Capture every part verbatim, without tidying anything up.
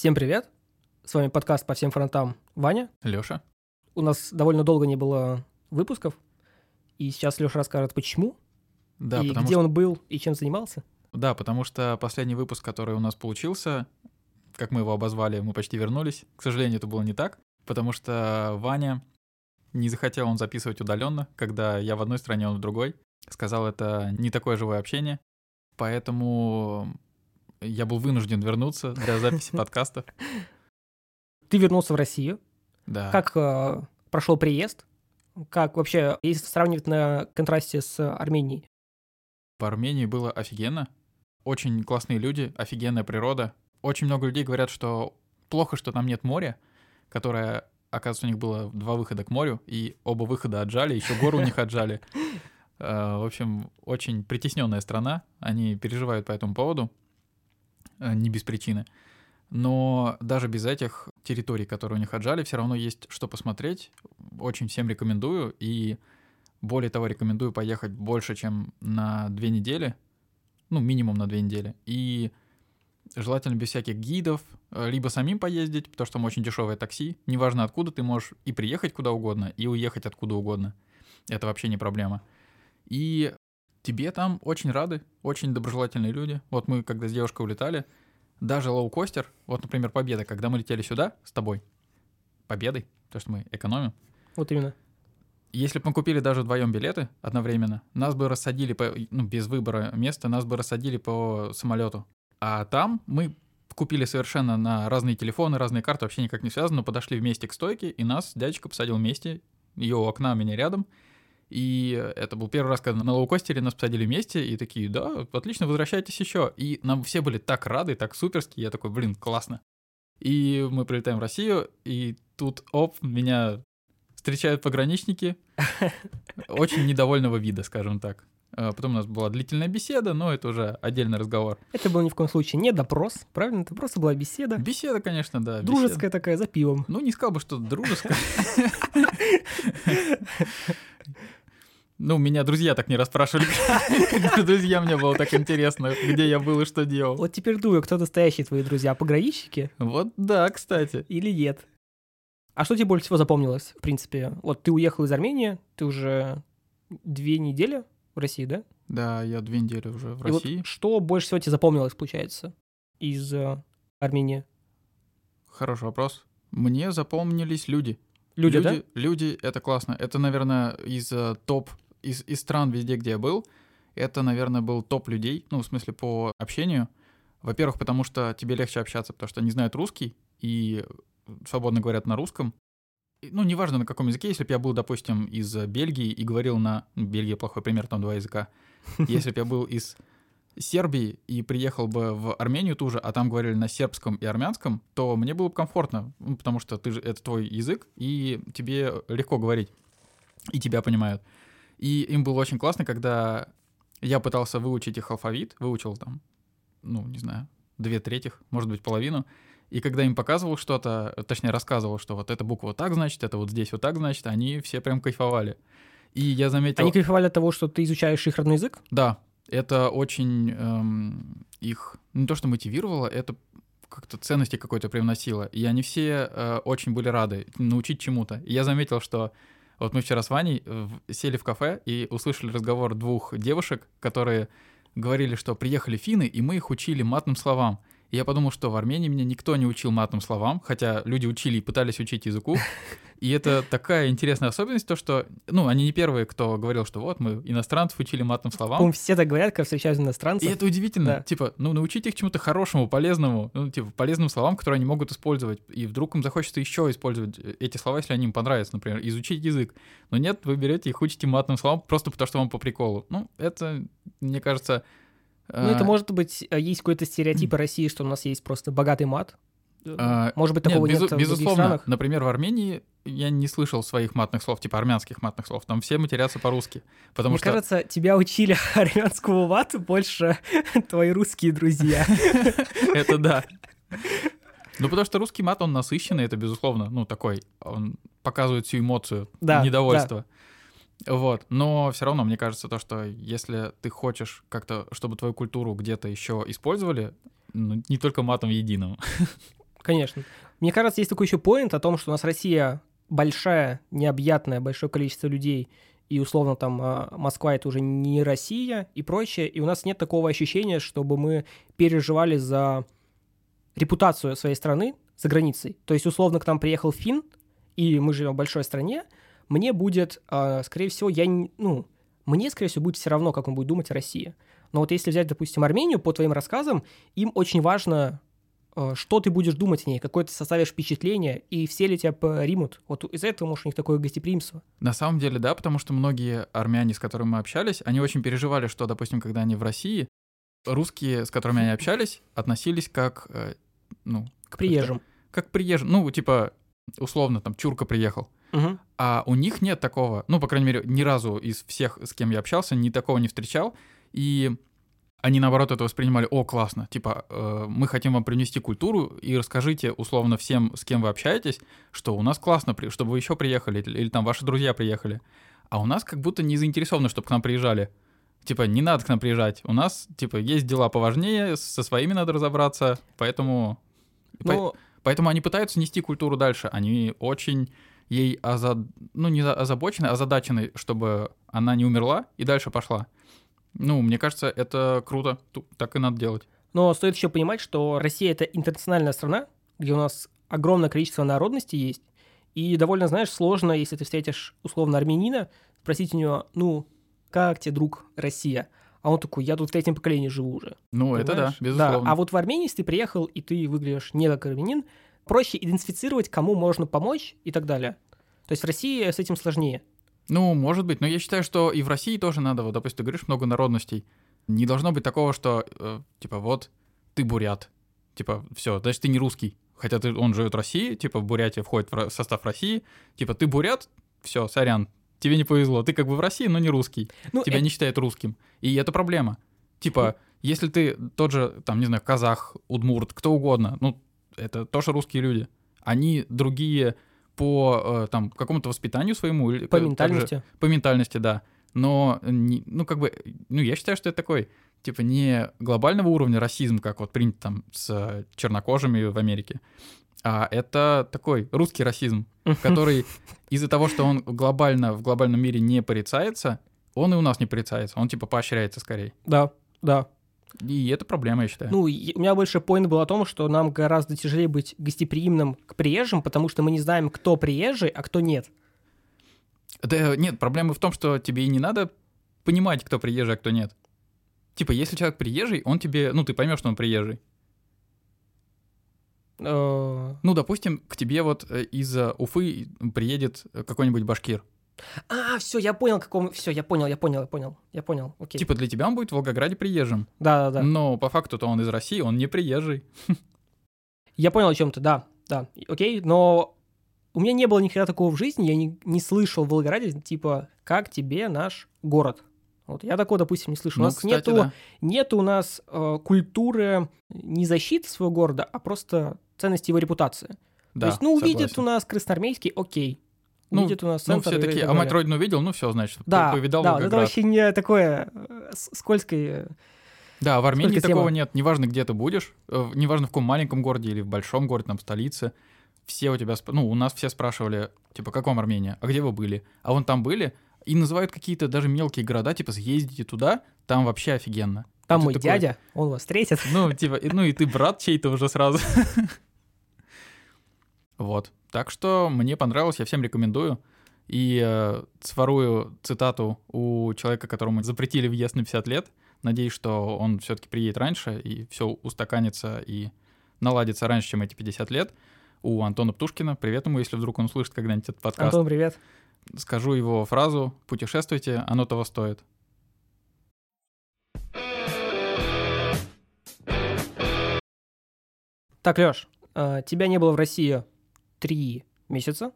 Всем привет! С вами подкаст по всем фронтам Ваня. Лёша. У нас довольно долго не было выпусков, и сейчас Лёша расскажет, почему, да, и потому где что... он был, и чем занимался. Да, потому что последний выпуск, который у нас получился, как мы его обозвали, мы почти вернулись. К сожалению, это было не так, потому что Ваня не захотел он записывать удаленно, когда я в одной стране, он в другой. Сказал, это не такое живое общение, поэтому... Я был вынужден вернуться для записи подкаста. Ты вернулся в Россию. Да. Как э, прошел приезд? Как вообще, если сравнивать на контрасте с Арменией? По Армении было офигенно. Очень классные люди, офигенная природа. Очень много людей говорят, что плохо, что там нет моря, которое, оказывается, у них было два выхода к морю, и оба выхода отжали, еще гору у них отжали. В общем, очень притесненная страна. Они переживают по этому поводу. Не без причины. Но даже без этих территорий, которые у них отжали, все равно есть что посмотреть. Очень всем рекомендую. И более того, рекомендую поехать больше, чем на две недели. Ну, минимум на две недели. И желательно без всяких гидов. Либо самим поездить, потому что там очень дешевое такси. Неважно откуда, ты можешь и приехать куда угодно, и уехать откуда угодно. Это вообще не проблема. И... Тебе там очень рады, очень доброжелательные люди. Вот мы, когда с девушкой улетали, даже лоукостер, вот, например, Победа, когда мы летели сюда с тобой, Победой, потому что мы экономим. Вот именно. Если бы мы купили даже вдвоем билеты одновременно, нас бы рассадили, по, ну, без выбора места, нас бы рассадили по самолету. А там мы купили совершенно на разные телефоны, разные карты, вообще никак не связаны, но подошли вместе к стойке, и нас дядечка посадил вместе, ее у окна, меня рядом. И это был первый раз, когда на лоукостере нас посадили вместе, и такие, да, отлично, возвращайтесь еще. И нам все были так рады, так суперски, я такой, блин, классно. И мы прилетаем в Россию, и тут, оп, меня встречают пограничники очень недовольного вида, скажем так. Потом у нас была длительная беседа, но это уже отдельный разговор. Это был ни в коем случае не допрос, правильно? Это просто была беседа. Беседа, конечно, да. Дружеская беседа. Такая, за пивом. Ну, не сказал бы, что дружеская. Ну, меня друзья так не расспрашивали. Друзья, мне было так интересно, где я был и что делал. Вот теперь думаю, кто настоящие твои друзья, пограничники? Вот да, кстати. Или нет? А что тебе больше всего запомнилось, в принципе? Вот ты уехал из Армении, ты уже две недели в России, да? Да, я две недели уже в и России. Вот что больше всего тебе запомнилось, получается, из Армении? Хороший вопрос. Мне запомнились люди. Люди, люди, да? Люди, это классно. Это, наверное, из топ, из, из стран везде, где я был, это, наверное, был топ людей, ну, в смысле, по общению. Во-первых, потому что тебе легче общаться, потому что они знают русский и свободно говорят на русском. Ну, неважно, на каком языке. Если бы я был, допустим, из Бельгии и говорил на... Бельгия — плохой пример, там два языка. Если бы я был из Сербии и приехал бы в Армению ту же, а там говорили на сербском и армянском, то мне было бы комфортно, потому что ты же, это твой язык, и тебе легко говорить, и тебя понимают. И им было очень классно, когда я пытался выучить их алфавит, выучил там, ну, не знаю, две трети, может быть, половину. И когда им показывал что-то, точнее рассказывал, что вот эта буква вот так значит, это вот здесь вот так значит, они все прям кайфовали. И я заметил... Они кайфовали от того, что ты изучаешь их родной язык? Да. Это очень эм, их... Не то, что мотивировало, это как-то ценности какой-то привносило. И они все э, очень были рады научить чему-то. И я заметил, что... Вот мы вчера с Ваней сели в кафе и услышали разговор двух девушек, которые говорили, что приехали финны, и мы их учили матным словам. И я подумал, что в Армении меня никто не учил матным словам, хотя люди учили и пытались учить языку. И это такая интересная особенность, то что, ну, они не первые, кто говорил, что вот, мы иностранцев учили матным словам. По-моему, все так говорят, когда встречаются иностранцев. И это удивительно. Да. Типа, ну, научите их чему-то хорошему, полезному, ну, типа, полезным словам, которые они могут использовать. И вдруг им захочется еще использовать эти слова, если они им понравятся, например, изучить язык. Но нет, вы берете их, учите матным словам просто потому, что вам по приколу. Ну, это, мне кажется... Ну, это, может быть, есть какой-то стереотип о России, что у нас есть просто богатый мат? Может быть, такого нет, нет безу- в других безусловно. Странах? Например, в Армении я не слышал своих матных слов, типа армянских матных слов. Там все матерятся по-русски. Потому Мне что... кажется, тебя учили армянскому мату больше твои русские друзья. Это да. Ну, потому что русский мат, он насыщенный, это, безусловно, ну, такой, он показывает всю эмоцию недовольства. Вот, но все равно, мне кажется, то, что если ты хочешь как-то, чтобы твою культуру где-то еще использовали, ну, не только матом единым. Конечно. Мне кажется, есть такой еще поинт о том, что у нас Россия большая, необъятная, большое количество людей, и, условно, там, Москва — это уже не Россия и прочее, и у нас нет такого ощущения, чтобы мы переживали за репутацию своей страны за границей. То есть, условно, к нам приехал фин, и мы живем в большой стране, мне будет, скорее всего, я, ну, мне, скорее всего, будет все равно, как он будет думать о России. Но вот если взять, допустим, Армению, по твоим рассказам, им очень важно, что ты будешь думать о ней, какое ты составишь впечатление, и все ли тебя примут. Вот из-за этого, может, у них такое гостеприимство. На самом деле, да, потому что многие армяне, с которыми мы общались, они очень переживали, что, допустим, когда они в России, русские, с которыми они общались, относились как, ну... К приезжим. Как к приезжим. Ну, типа, условно, там, чурка приехал. Угу. А у них нет такого, ну, по крайней мере, ни разу из всех, с кем я общался, ни такого не встречал, и... Они, наоборот, это воспринимали: о, классно, типа, э, мы хотим вам принести культуру, и расскажите, условно, всем, с кем вы общаетесь, что у нас классно, чтобы вы еще приехали, или, или там ваши друзья приехали. А у нас как будто не заинтересованы, чтобы к нам приезжали. Типа, не надо к нам приезжать, у нас, типа, есть дела поважнее, со своими надо разобраться, поэтому... Но... По... Поэтому они пытаются нести культуру дальше, они очень... ей озад... ну, не озабочены, озадачены, чтобы она не умерла и дальше пошла. Ну, мне кажется, это круто, так и надо делать. Но стоит еще понимать, что Россия — это интернациональная страна, где у нас огромное количество народностей есть, и довольно, знаешь, сложно, если ты встретишь условно армянина, спросить у него: ну, как тебе, друг, Россия? А он такой: я тут в третьем поколении живу уже. Ну, понимаешь? Это да, безусловно. Да. А вот в Армении, если ты приехал, и ты выглядишь не как армянин, проще идентифицировать, кому можно помочь и так далее. То есть в России с этим сложнее. Ну, может быть, но я считаю, что и в России тоже надо, вот, допустим, ты говоришь, много народностей. Не должно быть такого, что, э, типа, вот, ты бурят, типа, все, значит, ты не русский, хотя ты, он живет в России, типа, Бурятия входит в состав России, типа, ты бурят, все, сорян, тебе не повезло, ты как бы в России, но не русский, ну, тебя это... не считают русским, и это проблема. Типа, если ты тот же, там, не знаю, казах, удмурт, кто угодно, ну, это тоже русские люди, они другие... по там, какому-то воспитанию своему. По или, ментальности. Же, по ментальности, да. Но, ну, как бы, ну, я считаю, что это такой, типа, не глобального уровня расизм, как вот принято там с чернокожими в Америке, а это такой русский расизм, который из-за того, что он глобально, в глобальном мире не порицается, он и у нас не порицается, он, типа, поощряется скорее. Да, да. И это проблема, я считаю. Ну, у меня больше поинт был о том, что нам гораздо тяжелее быть гостеприимным к приезжим, потому что мы не знаем, кто приезжий, а кто нет. Да нет, проблема в том, что тебе и не надо понимать, кто приезжий, а кто нет. Типа, если человек приезжий, он тебе... Ну, ты поймешь, что он приезжий. Э... Ну, допустим, к тебе вот из Уфы приедет какой-нибудь башкир. А, все, я понял, какому... Все, я понял, я понял, я понял, я понял, окей. Типа для тебя он будет в Волгограде приезжим. Да-да-да. Но по факту-то он из России, он не приезжий. Я понял о чем-то, да, да, окей, но у меня не было никогда такого в жизни, я не, не слышал в Волгограде, типа, как тебе наш город? Вот я такого, допустим, не слышал. Ну, у нас кстати, нету, да. нету у нас э, культуры не защиты своего города, а просто ценности его репутации. Да, то есть, ну, согласен. Увидят у нас красноармейский, окей. Ну, у нас ну все такие, а мать родину видел, ну все, значит, да, повидал да, Волгоград. Да, это вообще не такое скользкое... Да, в Армении такого тема. Нет, неважно, где ты будешь, неважно, в каком маленьком городе или в большом городе, там, в столице, все у тебя, ну, у нас все спрашивали, типа, как вам Армения, а где вы были, а вон там были, и называют какие-то даже мелкие города, типа, съездите туда, там вообще офигенно. Там и мой такой, дядя, он вас встретит. Ну, типа, ну и ты брат чей-то уже сразу. Вот. Так что мне понравилось, я всем рекомендую. И э, сворую цитату у человека, которому запретили въезд на пятьдесят лет. Надеюсь, что он все-таки приедет раньше, и все устаканится и наладится раньше, чем эти пятьдесят лет. У Антона Птушкина. Привет ему, если вдруг он услышит когда-нибудь этот подкаст. Антон, привет. Скажу его фразу: «Путешествуйте, оно того стоит». Так, Лёш, тебя не было в России... три месяца,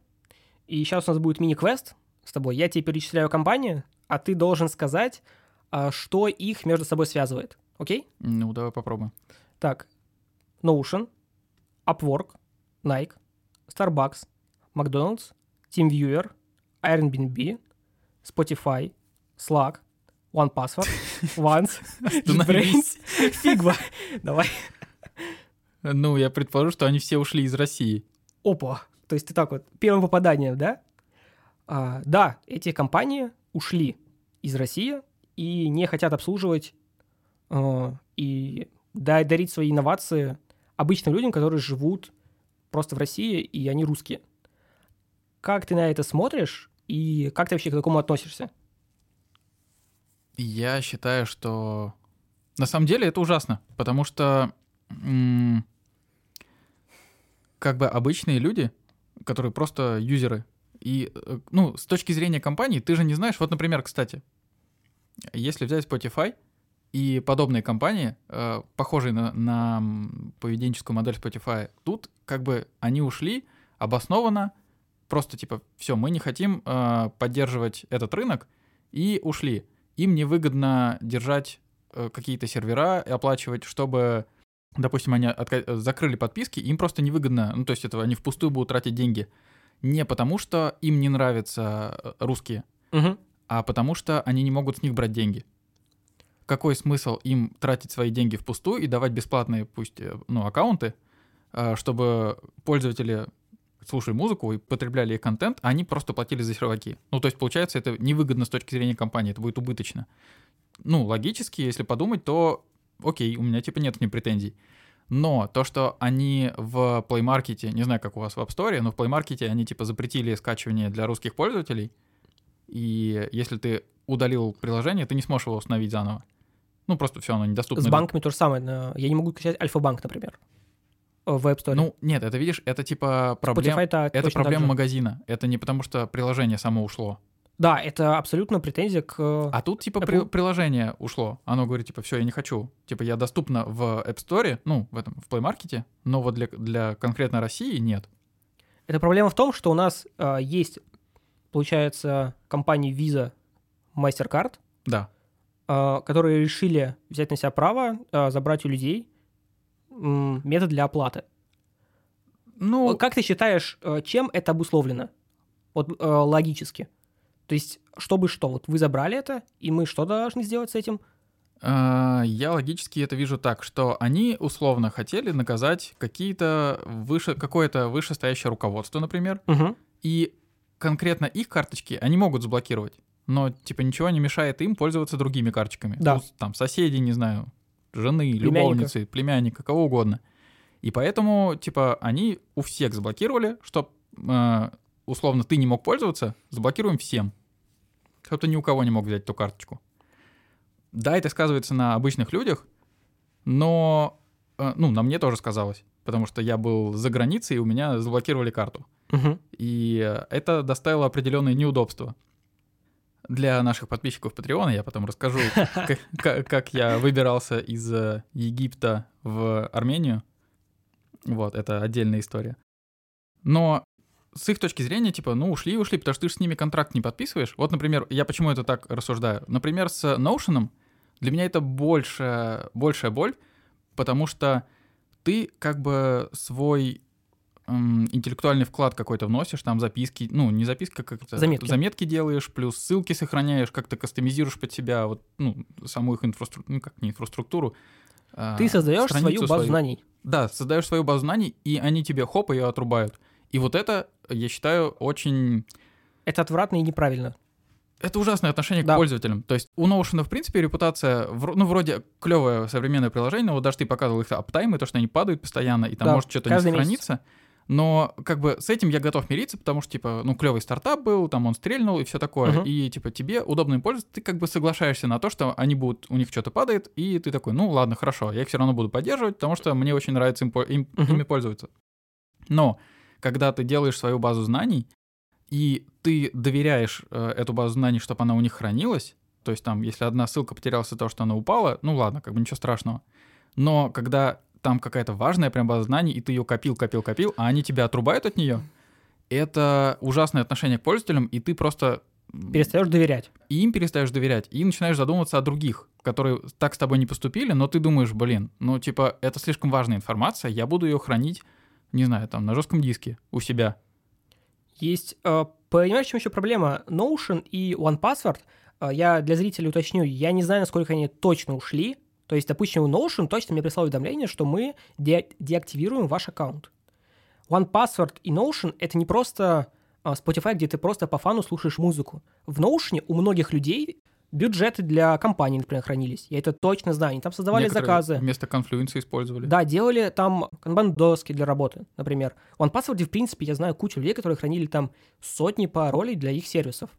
и сейчас у нас будет мини-квест с тобой. Я тебе перечисляю компании, а ты должен сказать, что их между собой связывает. Окей? Ну, давай попробуем. Так, Notion, Upwork, Nike, Starbucks, McDonald's, TeamViewer, Airbnb, Spotify, Slack, one password, Once, JetBrains, Figma. Давай. Ну, я предположу, что они все ушли из России. Опа! То есть ты так вот, первым попаданием, да? А, да, эти компании ушли из России и не хотят обслуживать э, и дарить свои инновации обычным людям, которые живут просто в России, и они русские. Как ты на это смотришь, и как ты вообще к такому относишься? Я считаю, что... На самом деле это ужасно, потому что м- как бы обычные люди, которые просто юзеры, и, ну, с точки зрения компании, ты же не знаешь, вот, например, кстати, если взять Spotify и подобные компании, э, похожие на, на поведенческую модель Spotify, тут как бы они ушли обоснованно, просто типа, все, мы не хотим э, поддерживать этот рынок, и ушли. Им невыгодно держать э, какие-то сервера и оплачивать, чтобы, допустим, они отка- закрыли подписки, им просто невыгодно, ну, то есть это они впустую будут тратить деньги. Не потому, что им не нравятся русские, угу. а потому, что они не могут с них брать деньги. Какой смысл им тратить свои деньги впустую и давать бесплатные, пусть, ну, аккаунты, чтобы пользователи слушали музыку и потребляли их контент, а они просто платили за серваки. Ну, то есть, получается, это невыгодно с точки зрения компании, это будет убыточно. Ну, логически, если подумать, то окей, у меня типа нет к ним претензий. Но то, что они в Play Market, не знаю, как у вас в App Store, но в Play Market они типа запретили скачивание для русских пользователей, и если ты удалил приложение, ты не сможешь его установить заново. Ну, просто все, оно недоступно. С банками то же самое. Я не могу скачать Альфа Банк, например, в App Store. Ну, нет, это, видишь, это типа проблема, это проблема магазина. Это не потому, что приложение само ушло. Да, это абсолютно претензия к... А тут, типа, при, приложение ушло. Оно говорит, типа, все, я не хочу. Типа, я доступна в App Store, ну, в этом, в Play Market, но вот для, для конкретно России нет. Это проблема в том, что у нас э, есть, получается, компании Visa, MasterCard, да. э, которые решили взять на себя право э, забрать у людей э, метод для оплаты. Ну... Как ты считаешь, э, чем это обусловлено? Вот э, логически. То есть, чтобы что? Вот вы забрали это, и мы что должны сделать с этим? Я логически это вижу так, что они условно хотели наказать какие-то выше, какое-то вышестоящее руководство, например, угу. и конкретно их карточки они могут заблокировать, но типа ничего не мешает им пользоваться другими карточками. Да. Ну, там соседей, не знаю, жены, племянника. Любовницы, племянника, кого угодно. И поэтому типа они у всех заблокировали, чтобы... условно, ты не мог пользоваться, заблокируем всем. Чтобы ты ни у кого не мог взять эту карточку. Да, это сказывается на обычных людях, но... Ну, на мне тоже сказалось, потому что я был за границей, и у меня заблокировали карту. Угу. И это доставило определенные неудобства. Для наших подписчиков Патреона я потом расскажу, как я выбирался из Египта в Армению. Вот, это отдельная история. Но... С их точки зрения, типа, ну, ушли и ушли, потому что ты же с ними контракт не подписываешь. Вот, например, я почему это так рассуждаю? Например, с Notion для меня это больше, большая боль, потому что ты как бы свой эм, интеллектуальный вклад какой-то вносишь, там записки, ну, не записки, как это... Заметки. Заметки делаешь, плюс ссылки сохраняешь, как-то кастомизируешь под себя, вот, ну, саму их инфраструктуру, ну, как не инфраструктуру. Ты э, создаешь свою базу свою. знаний. Да, создаешь свою базу знаний, и они тебе, хоп, ее отрубают. И вот это, я считаю, очень... Это отвратно и неправильно. Это ужасное отношение да. к пользователям. То есть у Notion, в принципе, репутация... Ну, вроде клевое современное приложение, но вот даже ты показывал их аптаймы, то, что они падают постоянно, и там да, может что-то не сохраниться. Месяц. Но как бы с этим я готов мириться, потому что, типа, ну, клевый стартап был, там он стрельнул и все такое. Угу. И, типа, тебе удобно им пользоваться. Ты как бы соглашаешься на то, что они будут... У них что-то падает, и ты такой, ну, ладно, хорошо, я их все равно буду поддерживать, потому что мне очень нравится им, им, угу. ими пользоваться. Но... Когда ты делаешь свою базу знаний, и ты доверяешь э, эту базу знаний, чтобы она у них хранилась, то есть там, если одна ссылка потерялась из-за того, что она упала, ну ладно, как бы ничего страшного. Но когда там какая-то важная прям база знаний, и ты ее копил, копил, копил, а они тебя отрубают от нее, это ужасное отношение к пользователям, и ты просто... Перестаешь доверять. И им перестаешь доверять, и начинаешь задумываться о других, которые так с тобой не поступили, но ты думаешь, блин, ну типа это слишком важная информация, я буду ее хранить... не знаю, там, на жестком диске у себя. Есть, понимаешь, в чем еще проблема? Notion и one password, я для зрителей уточню, я не знаю, насколько они точно ушли То есть, допустим, Notion точно мне прислал уведомление, что мы де- деактивируем ваш аккаунт. уан Password и Notion — это не просто Spotify, где ты просто по фану слушаешь музыку. В Notion у многих людей бюджеты для компаний, например, хранились. Я это точно знаю. Они там создавали некоторые заказы. Вместо конфлюенса использовали. Да, делали там канбан-доски для работы, например. В уан Password, в принципе, я знаю кучу людей, которые хранили там сотни паролей для их сервисов.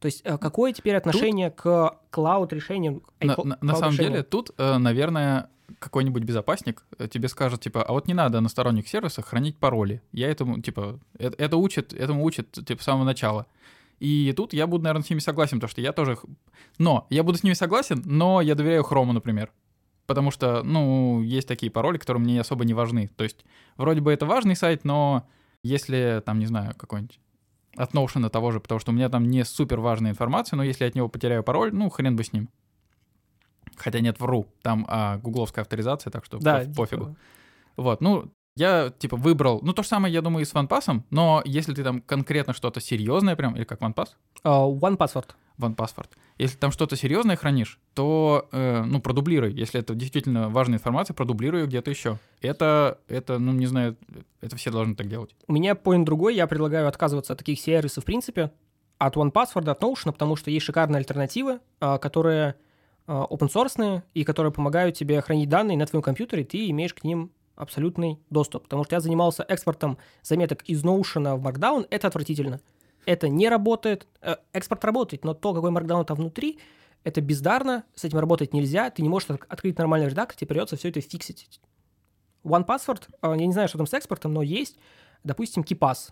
То есть какое теперь отношение тут... к клауд-решениям? На, на, на самом деле тут, наверное, какой-нибудь безопасник тебе скажет, типа, а вот не надо на сторонних сервисах хранить пароли. Я этому, типа, это, это учит, этому учат, типа, с самого начала. И тут я буду, наверное, с ними согласен, потому что я тоже... Но я буду с ними согласен, но я доверяю Хрому, например. Потому что, ну, есть такие пароли, которые мне особо не важны. То есть вроде бы это важный сайт, но если, там, не знаю, какой-нибудь... От Notion того же, потому что у меня там не супер важная информация, но если я от него потеряю пароль, ну, хрен бы с ним. Хотя нет, вру, там а, гугловская авторизация, так что да, поф- пофигу. Вот, ну, я, типа, выбрал, ну, то же самое, я думаю, и с OnePass, но если ты там конкретно что-то серьезное прям, или как OnePass? Uh, one Password. one Password. Если там что-то серьезное хранишь, то, э, ну, продублируй. Если это действительно важная информация, продублируй ее где-то еще. Это, это, ну, не знаю, это все должны так делать. У меня поинт другой. Я предлагаю отказываться от таких сервисов в принципе, от уан Password, от Notion, потому что есть шикарные альтернативы, которые open-source и которые помогают тебе хранить данные на твоем компьютере, и ты имеешь к ним абсолютный доступ. Потому что я занимался экспортом заметок из Notion в Markdown. Это отвратительно. Это не работает. Экспорт работает, но то, какой Markdown там внутри, это бездарно, с этим работать нельзя, ты не можешь открыть нормальный редактор, тебе придется все это фиксить. уан Password, я не знаю, что там с экспортом, но есть, допустим, KeePass.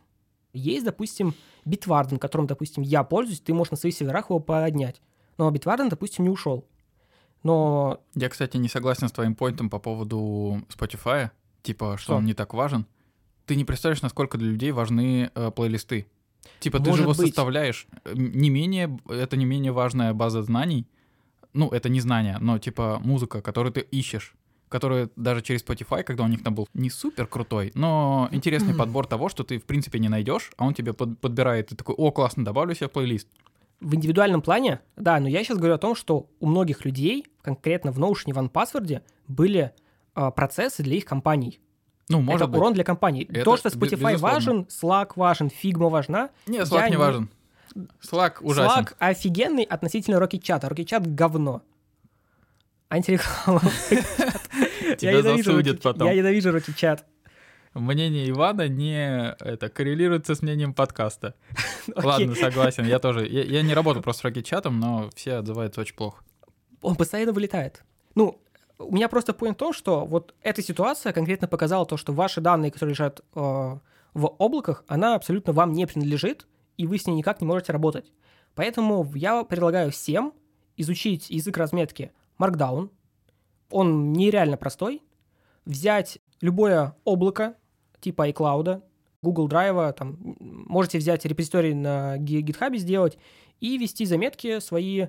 Есть, допустим, Bitwarden, которым, допустим, я пользуюсь, ты можешь на своих серверах его поднять. Но Bitwarden, допустим, не ушел. Но... Я, кстати, не согласен с твоим поинтом по поводу Spotify, типа, что, что он не так важен. Ты не представляешь, насколько для людей важны э, плейлисты. Типа, может, ты же его быть. составляешь. Не менее, это не менее важная база знаний. Ну, это не знания, но типа музыка, которую ты ищешь, которая даже через Spotify, когда у них там был не супер крутой, но интересный подбор того, что ты в принципе не найдешь, а он тебе под, подбирает, и такой, о, классно, добавлю себе в плейлист. В индивидуальном плане, да, но я сейчас говорю о том, что у многих людей, конкретно в Notion и в уан Password, были э, процессы для их компаний. Ну, может это быть. урон для компании. Это то, что Spotify безусловно. важен, Slack важен, Figma важна. Нет, Slack я не важен. Slack ужасен. Slack офигенный относительно RocketChat. RocketChat — говно. Антиреклама. Тебя засудят потом. Я ненавижу RocketChat. Мнение Ивана не это, коррелируется с мнением подкаста. Ладно, согласен, я тоже. Я, я не работаю просто с RocketChat, но все отзываются очень плохо. Он постоянно вылетает. Ну, у меня просто поинт в том, что вот эта ситуация конкретно показала то, что ваши данные, которые лежат э, в облаках, она абсолютно вам не принадлежит, и вы с ней никак не можете работать. Поэтому я предлагаю всем изучить язык разметки Markdown. Он нереально простой. Взять любое облако типа iCloud, Google Drive, там, можете взять репозиторий на GitHub сделать и вести заметки свои.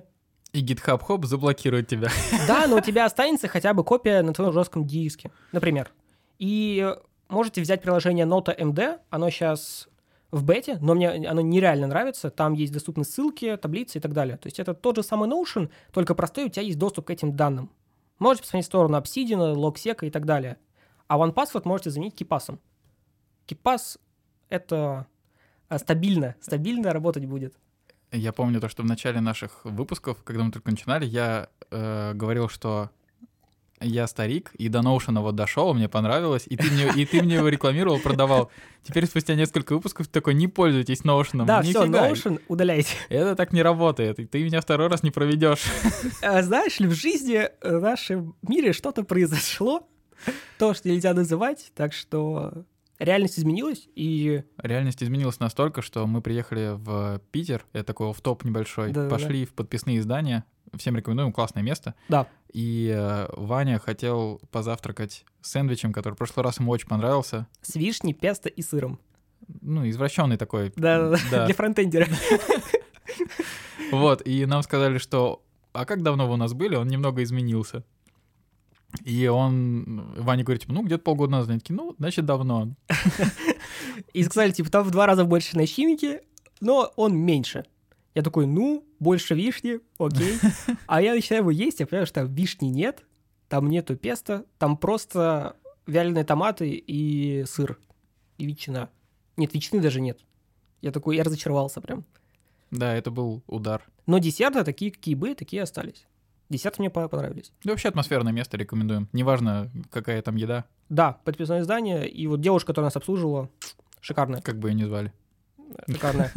И GitHub Hop заблокирует тебя. Да, но у тебя останется хотя бы копия на твоем жестком диске, например. И можете взять приложение Nota.md, оно сейчас в бете, но мне оно нереально нравится, там есть доступны ссылки, таблицы и так далее. То есть это тот же самый Notion, только простой, у тебя есть доступ к этим данным. Можете посмотреть в сторону Obsidian, Logseq и так далее. А уан Password можете заменить KeePass. KeePass — это стабильно, стабильно работать будет. Я помню то, что в начале наших выпусков, когда мы только начинали, я э, говорил, что я старик, и до Notion вот дошел, мне понравилось, и ты мне, и ты мне его рекламировал, продавал. Теперь спустя несколько выпусков ты такой, не пользуйтесь Notion. Да, все, Notion удаляйте. Это так не работает, и ты меня второй раз не проведешь. Знаешь ли, в жизни, в нашем мире что-то произошло, то, что нельзя называть, так что... Реальность изменилась, и... Реальность изменилась настолько, что мы приехали в Питер, это такой офф-топ небольшой, да, пошли да. в подписные издания, всем рекомендуем, классное место. Да. И э, Ваня хотел позавтракать сэндвичем, который в прошлый раз ему очень понравился. С вишней, песто и сыром. Ну, извращенный такой. Да-да-да, для фронтендера. Вот, и нам сказали, что... А как давно вы у нас были? Он немного изменился. И он, Ваня говорит, типа, ну, где-то полгода назад. Они такие, ну, значит, давно. И сказали, типа, там в два раза больше начинки, но он меньше. Я такой, ну, больше вишни, окей. А я начинаю его есть, я понимаю, что там вишни нет, Там нету песто, там просто вяленые томаты и сыр, и ветчина. Нет, ветчины даже нет. Я такой, я разочаровался прям. Да, это был удар. Но десерты такие, какие были, такие остались. Десерты мне понравились. Да вообще атмосферное место рекомендуем. Неважно, какая там еда. Да, подписное здание. И вот девушка, которая нас обслуживала, шикарная. Как бы ее ни звали. Шикарная.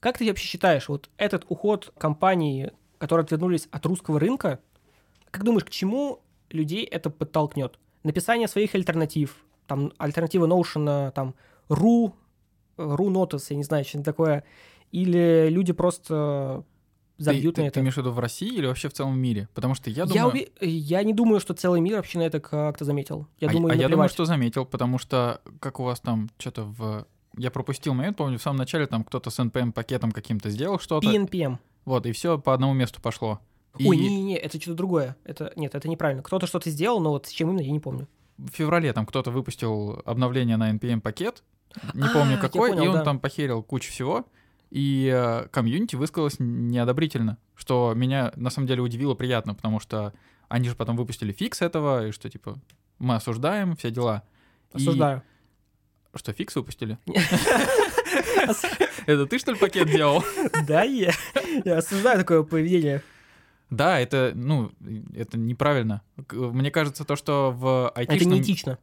Как ты вообще считаешь, вот этот уход компаний, которые отвернулись от русского рынка, как думаешь, к чему людей это подтолкнет? Написание своих альтернатив, там, альтернатива Notion, там, Ru, Ru Notice, я не знаю, что-нибудь такое, или люди просто забьют ты, на ты, это. Ты имеешь в виду в России или вообще в целом мире? Потому что я думаю... Я, уби... я не думаю, что целый мир вообще на это как-то заметил. Я а думаю, а я думаю, что заметил, потому что как у вас там что-то в... Я пропустил момент, помню, в самом начале там кто-то с эн пи эм-пакетом каким-то сделал что-то. эн пи эм. Вот, и все по одному месту пошло. И... Ой, не-не-не, это что-то другое. Это... Нет, это неправильно. Кто-то что-то сделал, но вот с чем именно, я не помню. В феврале там кто-то выпустил обновление на эн пи эм-пакет, не а, помню какой, понял, и он да. там похерил кучу всего, и комьюнити высказалось неодобрительно, что меня на самом деле удивило приятно, потому что они же потом выпустили фикс этого, и что типа мы осуждаем все дела. Осуждаю. И... Что, фикс выпустили? Это ты, что ли, пакет делал? Да, я осуждаю такое поведение. Да, это, ну, это неправильно. Мне кажется, то, что в айтишном... Это неэтично.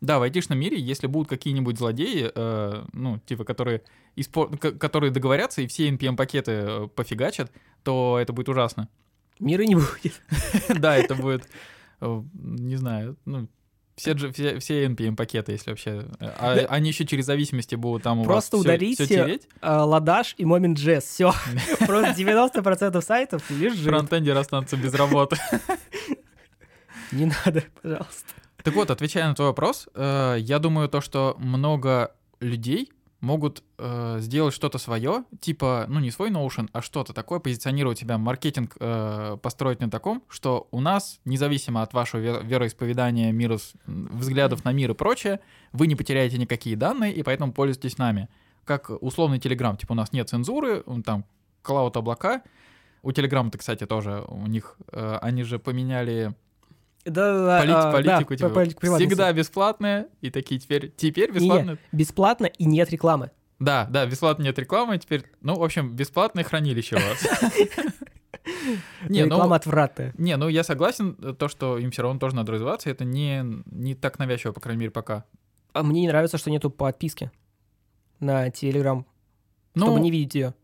Да, в айтишном мире, если будут какие-нибудь злодеи, э, ну, типа, которые, испо... которые договорятся и все эн пи эм-пакеты пофигачат, то это будет ужасно. Мира не будет. Да, это будет, не знаю, ну... Все, все, все эн пи эм-пакеты, если вообще... А, да. Они еще через зависимости будут там у просто вас ударите, все тереть. Просто ударите ладаш и Moment.js, все. Просто девяносто процентов сайтов лежит. Фронтендер останутся без работы. Не надо, пожалуйста. Так вот, отвечая на твой вопрос, я думаю то, что много людей могут сделать что-то свое, типа, ну не свой Notion, а что-то такое, позиционировать себя, маркетинг э, построить на таком, что у нас, независимо от вашего вероисповедания, мира, взглядов на мир и прочее, вы не потеряете никакие данные, и поэтому пользуйтесь нами. Как условный Telegram, типа у нас нет цензуры, там клауд-облака, у Telegram-то, кстати, тоже у них, э, они же поменяли... Да, Полит, политику, да, типа, по, по, всегда бесплатная, и такие теперь, теперь бесплатно. Бесплатно и нет рекламы. Да, да, бесплатно нет рекламы, теперь, ну, в общем, бесплатное хранилище у вас. Реклама отвратная. Не, ну, я согласен, то, что им все равно тоже надо развиваться, это не так навязчиво, по крайней мере, пока. А мне не нравится, что нету подписки на Telegram, чтобы не видеть ее.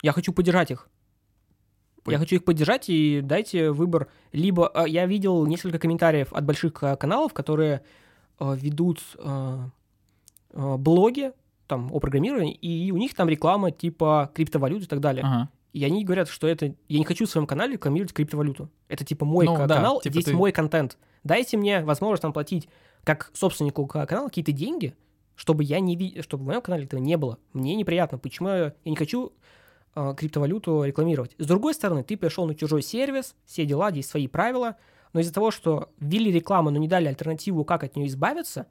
Я хочу поддержать их. Я хочу их поддержать и дайте выбор. Либо я видел несколько комментариев от больших каналов, которые ведут блоги там, о программировании, и у них там реклама типа криптовалют и так далее. Ага. И они говорят, что это... Я не хочу в своем канале рекламировать криптовалюту. Это типа мой ну, канал, да, типа здесь ты... мой контент. Дайте мне возможность там платить как собственнику канала какие-то деньги, чтобы я не видел, чтобы в моем канале этого не было. Мне неприятно. Почему я не хочу... криптовалюту рекламировать. С другой стороны, ты пришел на чужой сервис, все дела, здесь свои правила, но из-за того, что ввели рекламу, но не дали альтернативу, как от нее избавиться,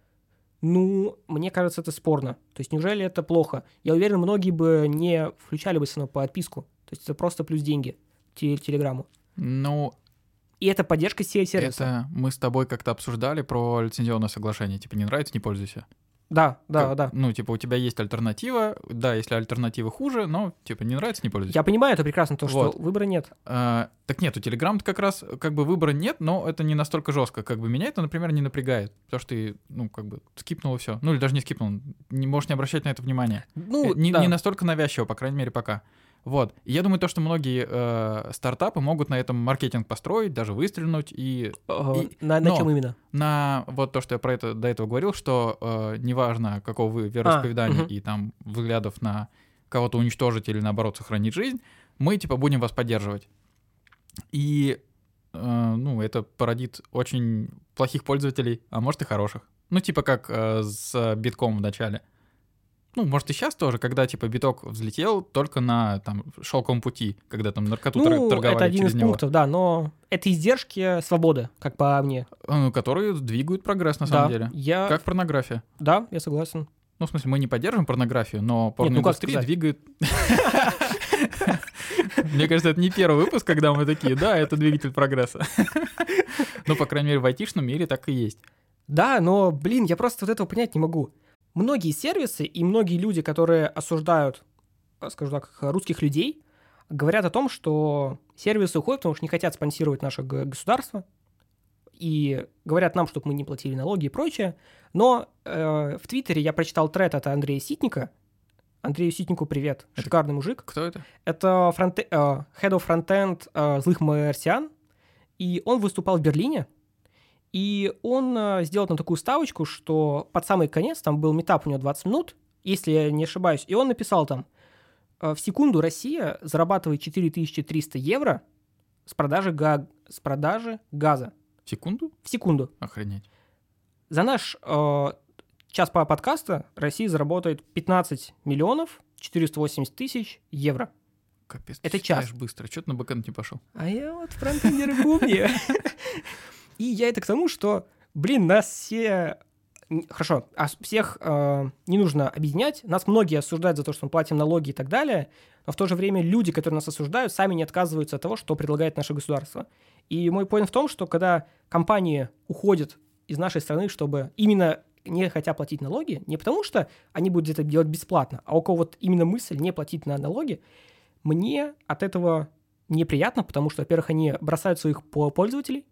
ну, мне кажется, это спорно. То есть, неужели это плохо? Я уверен, многие бы не включали бы все равно по подписку. То есть, это просто плюс деньги Телеграмму. Ну... И это поддержка сервиса. Это мы с тобой как-то обсуждали про лицензионное соглашение. Типа, не нравится, не пользуйся. Да, да, как, да. Ну, типа, у тебя есть альтернатива, да, если альтернатива хуже, но, типа, не нравится, не пользуйся. Я понимаю, это прекрасно, то, что вот. Выбора нет. А, так нет, у Telegram-то как раз, как бы, выбора нет, но это не настолько жестко, как бы, меня это, например, не напрягает, потому что ты, ну, как бы, скипнул и все. Ну, или даже не скипнул, не, можешь не обращать на это внимания. Ну, не, да. не настолько навязчиво, по крайней мере, пока. Вот, и я думаю, то, что многие э, стартапы могут на этом маркетинг построить, даже выстрелить и... и на, на чем именно? На вот то, что я про это до этого говорил, что э, неважно, какого вы вероисповедания а, угу. и там взглядов на кого-то уничтожить или наоборот сохранить жизнь, мы типа будем вас поддерживать. И, э, ну, это породит очень плохих пользователей, а может и хороших. Ну, типа как э, с битком в начале. Ну, может, и сейчас тоже, когда, типа, биток взлетел только на, там, шелковом пути, когда там наркоту ну, торговали это один из него. Пунктов, да, но это издержки свободы, как по мне. Которые двигают прогресс, на да, самом деле. Я... Как порнография. Да, я согласен. Ну, в смысле, мы не поддерживаем порнографию, но порноиндустрия Нет, ну, двигает... Мне кажется, это не первый выпуск, когда мы такие, да, это двигатель прогресса. Ну, по крайней мере, в айтишном мире так и есть. Да, но, блин, я просто вот этого понять не могу. Многие сервисы и многие люди, которые осуждают, скажу так, русских людей, говорят о том, что сервисы уходят, потому что не хотят спонсировать наше государство, и говорят нам, чтобы мы не платили налоги и прочее. Но э, в Твиттере я прочитал тред от Андрея Ситника. Андрею Ситнику привет, это шикарный мужик. Кто это? Это фронте, э, Head of Frontend э, злых марсиан, и он выступал в Берлине, и он э, сделал там такую ставочку, что под самый конец, там был митап у него двадцать минут, если я не ошибаюсь, и он написал там, в секунду Россия зарабатывает четыре тысячи триста евро с продажи, га- с продажи газа. В секунду? В секунду. Охренеть. За наш э, час по подкасту Россия заработает пятнадцать миллионов четыреста восемьдесят тысяч евро. Капец, это ты час. Быстро. Чего ты на бэкэнд не пошел? А я вот фронтендер и бубни. И я это к тому, что, блин, нас все... Хорошо, а всех э, не нужно объединять. Нас многие осуждают за то, что мы платим налоги и так далее, но в то же время люди, которые нас осуждают, сами не отказываются от того, что предлагает наше государство. И мой поинт в том, что когда компании уходят из нашей страны, чтобы именно не хотя платить налоги, не потому что они будут это делать бесплатно, а у кого вот именно мысль не платить на налоги, мне от этого неприятно, потому что, во-первых, они бросают своих пользователей,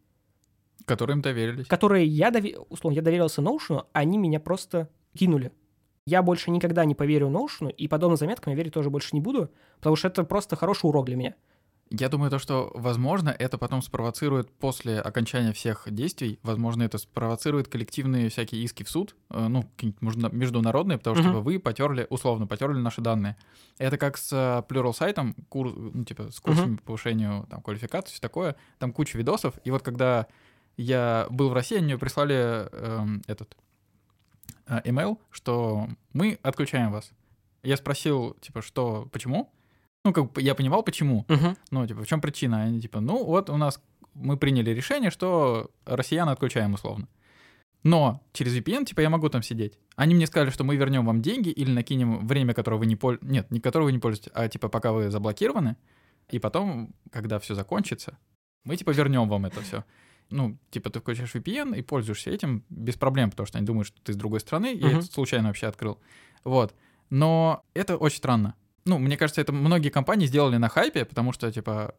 которым доверились. Которые я, довер... условно, я доверился Notion, они меня просто кинули. Я больше никогда не поверю Notion, и подобным заметкам я верить тоже больше не буду, потому что это просто хороший урок для меня. Я думаю, то, что, возможно, это потом спровоцирует после окончания всех действий, возможно, это спровоцирует коллективные всякие иски в суд, ну, какие-нибудь международные, потому что mm-hmm. вы потерли, условно, потерли наши данные. Это как с Pluralsight, курс, ну, типа, с курсами mm-hmm. по повышению там, квалификации, все такое, там куча видосов, и вот когда... Я был в России, они мне прислали э, этот э, email, что мы отключаем вас. Я спросил, типа, что, почему? Ну, как бы я понимал, почему. Uh-huh. Ну, типа, в чем причина? Они, типа, ну, вот у нас мы приняли решение, что россиян отключаем условно. Но через ви пи эн, типа, я могу там сидеть. Они мне сказали, что мы вернем вам деньги или накинем время, которое вы не пользуетесь. Нет, не которое вы не пользуетесь, а, типа, пока вы заблокированы. И потом, когда все закончится, мы, типа, вернем вам это все. Ну, типа, ты включаешь ви пи эн и пользуешься этим без проблем, потому что они думают, что ты с другой страны, uh-huh. я это случайно вообще открыл. Вот. Но это очень странно. Ну, мне кажется, это многие компании сделали на хайпе, потому что, типа,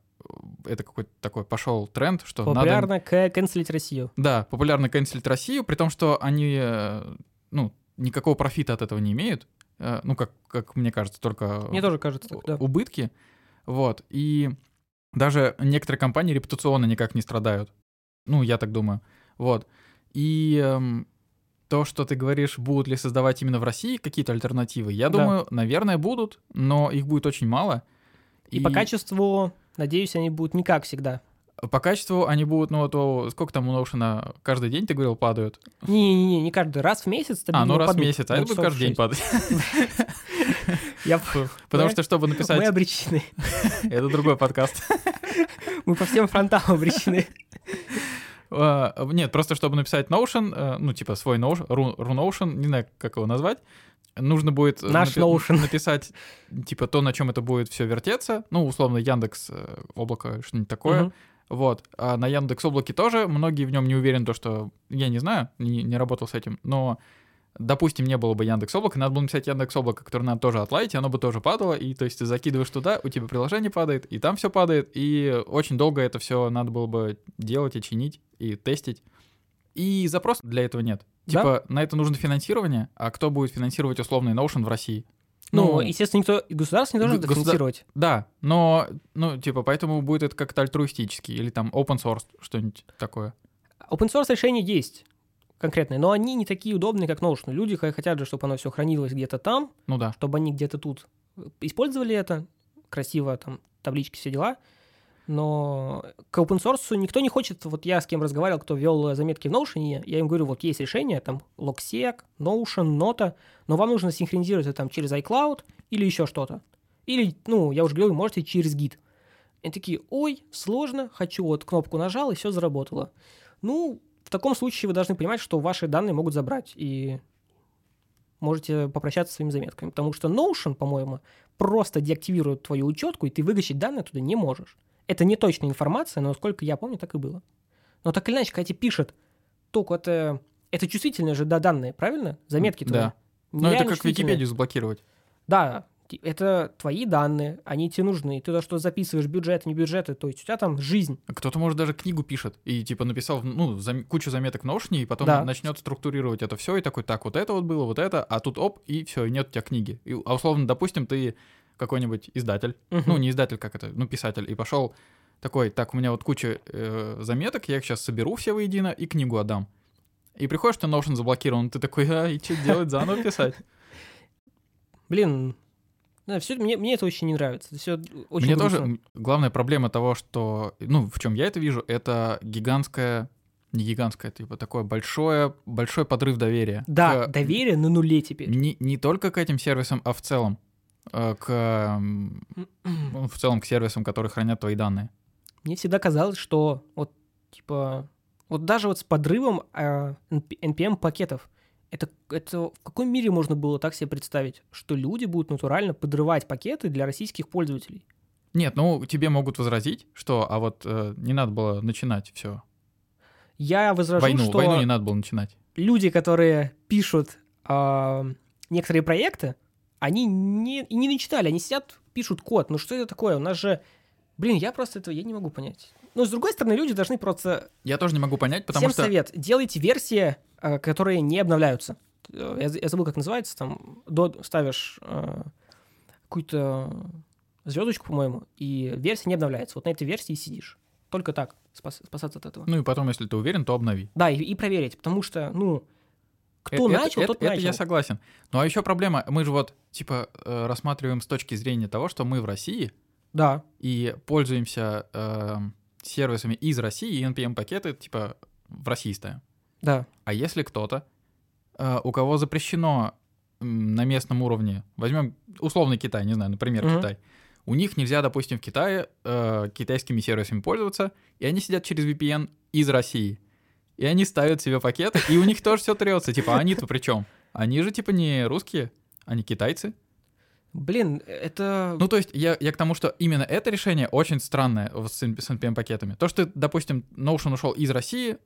это какой-то такой пошел тренд, что популярно надо... Популярно канцелить Россию. Да, популярно канцелить Россию, при том, что они, ну, никакого профита от этого не имеют. Ну, как, как мне кажется, только... Мне тоже кажется так, да. Убытки. Вот. И даже некоторые компании репутационно никак не страдают. Ну, я так думаю. Вот. И эм, то, что ты говоришь, будут ли создавать именно в России какие-то альтернативы, я да. думаю, наверное, будут, но их будет очень мало. И, и по качеству, надеюсь, они будут не как всегда. По качеству они будут, ну, вот, о, сколько там у Notion каждый день, ты говорил, падают? Не-не-не, не каждый, раз в месяц. А, ну раз в месяц, а это будет каждый день падать. Потому что, чтобы написать... Мы обречены. Это другой подкаст. Мы по всем фронтам обречены. Uh, нет, просто чтобы написать Notion, uh, ну, типа свой Notion, RuNotion, не знаю, как его назвать, нужно будет Наш напи- написать, типа, то, на чем это будет все вертеться, ну, условно, Яндекс, облако, что-нибудь такое, uh-huh. вот. А на Яндекс.Облаке тоже, многие в нем не уверены, то, что, я не знаю, не, не работал с этим, но, допустим, не было бы Яндекс.Облака, надо было написать Яндекс.Облако, которое надо тоже отлаять, и оно бы тоже падало, и, то есть, ты закидываешь туда, у тебя приложение падает, и там все падает, и очень долго это все надо было бы делать и чинить, и тестить. И запроса для этого нет. Да? Типа, на это нужно финансирование, а кто будет финансировать условный Notion в России? Ну, ну естественно, никто, государство не должно государ... это финансировать. Да, но, ну, типа, поэтому будет это как-то альтруистически, или там open source, что-нибудь такое. Open source решения есть конкретные, но они не такие удобные, как Notion. Люди хотят же, чтобы оно все хранилось где-то там, ну, да. чтобы они где-то тут использовали это, красиво, там, таблички, все дела. Но к open source никто не хочет. Вот я с кем разговаривал, кто вел заметки в Notion, я им говорю, вот есть решение, там Logseq, Notion, Nota, но вам нужно синхронизировать это там через iCloud или еще что-то. Или, ну, я уже говорил, можете через Git. И такие, ой, сложно, хочу, вот кнопку нажал, и все заработало. Ну, в таком случае вы должны понимать, что ваши данные могут забрать. И можете попрощаться со своими заметками, потому что Notion, по-моему, просто деактивирует твою учетку, и ты вытащить данные туда не можешь. Это не точная информация, но, сколько я помню, так и было. Но так или иначе, когда тебе пишет, только это, это чувствительные же да, данные, правильно? Заметки твои. Да. Но это как Википедию заблокировать. Да, это твои данные, они тебе нужны. Ты то, что записываешь, бюджеты, не бюджеты, то есть у тебя там жизнь. Кто-то, может, даже книгу пишет и, типа, написал, ну, зам- кучу заметок в Notion, и потом да. начнет структурировать это все, и такой, так, вот это вот было, вот это, а тут оп, и все, и нет у тебя книги. И, а условно, допустим, ты какой-нибудь издатель, uh-huh. ну, не издатель, как это, ну, писатель, и пошел такой, так, у меня вот куча э, заметок, я их сейчас соберу все воедино и книгу отдам. И приходишь, что Notion заблокирован, ты такой, а, и что делать, заново писать? Блин, да, все, мне, мне это очень не нравится. Все очень мне грустно. Тоже главная проблема того, что, ну, в чем я это вижу, это гигантское, не гигантское, типа такое большое, большой подрыв доверия. Да, к, доверие на нуле теперь. Не, не только к этим сервисам, а в целом, к, в целом к сервисам, которые хранят твои данные. Мне всегда казалось, что вот типа вот даже вот с подрывом э, эн пи эм пакетов. Это, это в каком мире можно было так себе представить, что люди будут натурально подрывать пакеты для российских пользователей? Нет, ну тебе могут возразить, что, а вот э, не надо было начинать все. Я возражу, войну, что войну не надо было начинать. Люди, которые пишут э, некоторые проекты, они не, и не начитали, они сидят, пишут код. Ну что это такое? У нас же, блин, я просто этого я не могу понять. Но с другой стороны, люди должны просто. Я тоже не могу понять, потому всем что. Всем совет: делайте версии, которые не обновляются. Я, я забыл, как называется, там, до, ставишь э, какую-то звездочку, по-моему, и версия не обновляется. Вот на этой версии и сидишь. Только так спас, спасаться от этого. Ну и потом, если ты уверен, то обнови. Да, и, и проверить, потому что, ну, кто это, начал, это, тот это, начал. Это я согласен. Ну а еще проблема, мы же вот, типа, рассматриваем с точки зрения того, что мы в России да. и пользуемся э, сервисами из России, и эн пи эм-пакеты, типа, в России ставим. Да. А если кто-то, э, у кого запрещено м, на местном уровне, возьмем условный Китай, не знаю, например, mm-hmm. Китай, у них нельзя, допустим, в Китае э, китайскими сервисами пользоваться, и они сидят через ви пи эн из России, и они ставят себе пакеты, и у них тоже все трется, типа, они-то при чем? Они же, типа, не русские, они китайцы. Блин, это... Ну, то есть я, я к тому, что именно это решение очень странное с эн пи эм-пакетами. То, что, допустим, Notion ушел из России...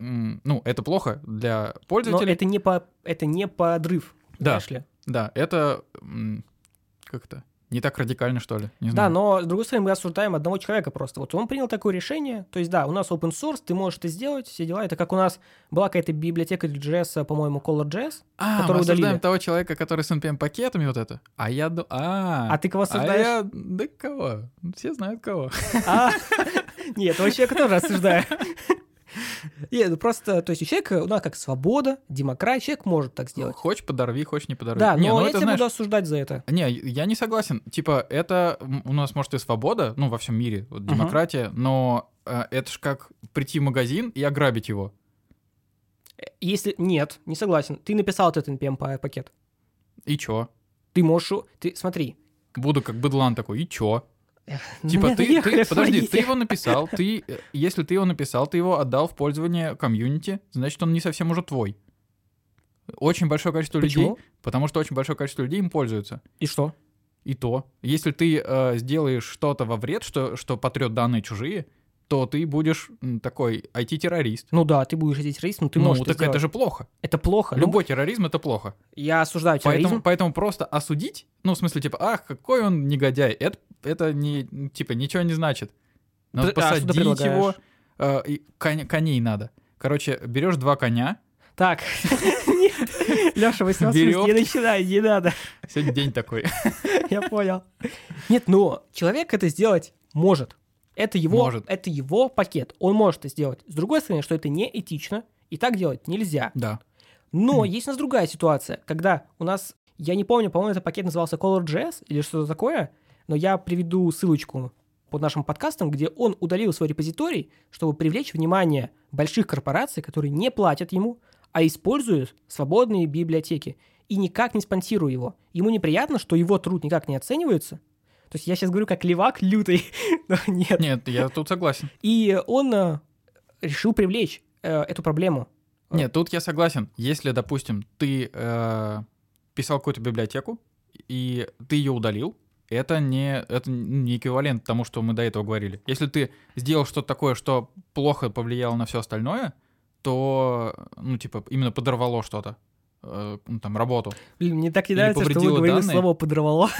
Ну, это плохо для пользователей. Но это не, по, это не подрыв, да, знаешь ли? Да, это как-то не так радикально, что ли. Не знаю. Да, но, с другой стороны, мы осуждаем одного человека просто. Вот он принял такое решение, то есть, да, у нас open source, ты можешь это сделать, все дела. Это как у нас была какая-то библиотека для джей эс, по-моему, Color.js, а, которую мы осуждаем удалили. Того человека, который с эн пи эм-пакетами вот это. А я... А, а ты кого осуждаешь? А я... Да кого? Все знают кого. Нет, этого человека тоже осуждаю. Нет, просто, то есть у человека, у нас как свобода, демократия, человек может так сделать. Хочешь подорви, хочешь не подорви. Да, не, но ну, я тебя знаешь... буду осуждать за это. Не, я не согласен. Типа, это у нас, может, и свобода, ну, во всем мире, вот, демократия, uh-huh. но э, это ж как прийти в магазин и ограбить его. Если... Нет, не согласен. Ты написал этот эн пи эм-пакет. И чё? Ты можешь... Ты смотри. Буду как быдлан такой, и чё? Типа, ты, ты, подожди, ты его написал, ты, если ты его написал, ты его отдал в пользование комьюнити, значит, он не совсем уже твой. Очень большое количество Почему? людей, потому что очень большое количество людей им пользуются. И что? И то. Если ты э, сделаешь что-то во вред, что, что потрет данные чужие, то ты будешь такой ай ти-террорист. Ну да, ты будешь ай ти-террорист, но ты можешь ну, так это сделать. Это же плохо. Это плохо. Любой ну... терроризм — это плохо. Я осуждаю терроризм. Поэтому, поэтому просто осудить, ну, в смысле, типа, ах, какой он негодяй, это, это не, типа, ничего не значит. Надо П- посадить а его, э, и конь, коней надо. Короче, берешь два коня. Так, Лёша, восемнадцать плюс, не начинай, не надо. Сегодня день такой. Я понял. Нет, ну, человек это сделать может. Это его, это его пакет, он может это сделать. С другой стороны, что это неэтично, и так делать нельзя. Да. Но mm. есть у нас другая ситуация, когда у нас, я не помню, по-моему, этот пакет назывался Color.js или что-то такое, но я приведу ссылочку под нашим подкастом, где он удалил свой репозиторий, чтобы привлечь внимание больших корпораций, которые не платят ему, а используют свободные библиотеки и никак не спонсируют его. Ему неприятно, что его труд никак не оценивается. То есть я сейчас говорю как левак лютый, но нет. Нет, я тут согласен. И он э, решил привлечь э, эту проблему. Нет, тут я согласен. Если, допустим, ты э, писал какую-то библиотеку, и ты ее удалил, это не, это не эквивалент тому, что мы до этого говорили. Если ты сделал что-то такое, что плохо повлияло на все остальное, то, ну, типа, именно подорвало что-то, э, ну, там, работу. Блин, мне так не нравится, что вы говорили данные. Слово «подорвало».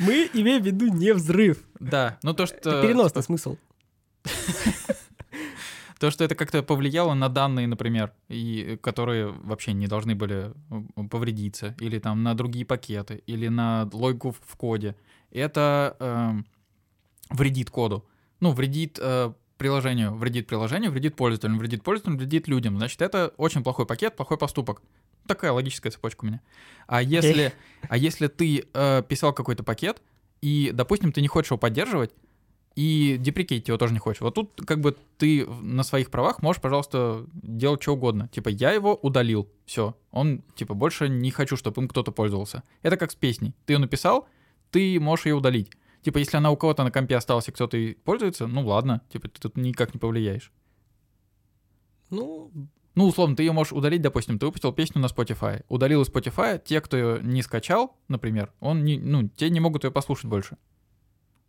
Мы имеем в виду не взрыв. Да, ну то, что... Это переносный смысл. То, что это как-то повлияло на данные, например, и которые вообще не должны были повредиться, или там на другие пакеты, или на логику в коде, это э, вредит коду. Ну, вредит э, приложению, вредит приложению, вредит пользователям, вредит пользователям, вредит людям. Значит, это очень плохой пакет, плохой поступок. Такая логическая цепочка у меня. А если, а если ты э, писал какой-то пакет, и, допустим, ты не хочешь его поддерживать, и деприкейтить его тоже не хочешь. Вот тут как бы ты на своих правах можешь, пожалуйста, делать что угодно. Типа я его удалил, все. Он, типа, больше не хочу, чтобы им кто-то пользовался. Это как с песней. Ты ее написал, ты можешь ее удалить. Типа если она у кого-то на компе осталась и кто-то ей пользуется, ну ладно, типа ты тут никак не повлияешь. Ну... Ну, условно, ты ее можешь удалить, допустим, ты выпустил песню на Spotify. Удалил из Spotify, те, кто ее не скачал, например, он не, ну, те не могут ее послушать больше.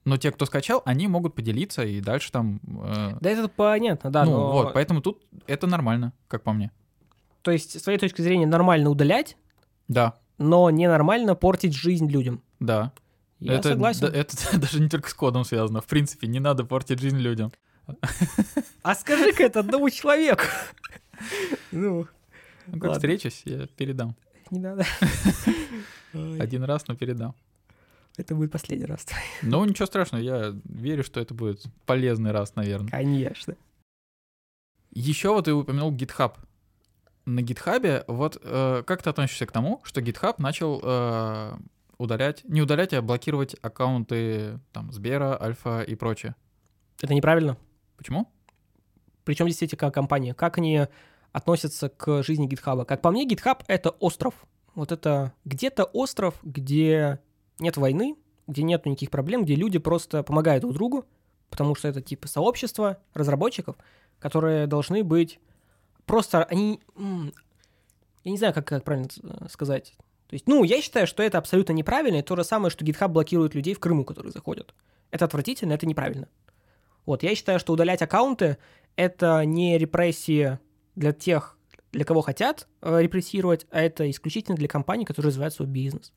Но те, кто скачал, они могут поделиться и дальше там... Э... Да это понятно, да, ну, но... вот, поэтому тут это нормально, как по мне. То есть, с твоей точки зрения, нормально удалять? Да. Но ненормально портить жизнь людям? Да. Я это, согласен. Да, это даже не только с кодом связано. В принципе, не надо портить жизнь людям. А скажи-ка это одному человеку. Ну, как встречусь, я передам. Не надо. Один раз, но передам. Это будет последний раз. Ну, ничего страшного, я верю, что это будет полезный раз, наверное. Конечно. Еще вот ты упомянул GitHub. На GitHub, вот э, как ты относишься к тому, что GitHub начал э, удалять, не удалять, а блокировать аккаунты там Сбера, Альфа и прочее? Это неправильно. Почему? Причем здесь эти компании? Как они относятся к жизни GitHub? Как по мне, GitHub — это остров. Вот это где-то остров, где... Нет войны, где нет никаких проблем, где люди просто помогают друг другу, потому что это типа сообщество разработчиков, которые должны быть просто... Они... Я не знаю, как, как правильно сказать. То есть, ну, я считаю, что это абсолютно неправильно, и то же самое, что GitHub блокирует людей в Крыму, которые заходят. Это отвратительно, это неправильно. Вот, я считаю, что удалять аккаунты — это не репрессии для тех, для кого хотят репрессировать, а это исключительно для компаний, которые развивают свой бизнес.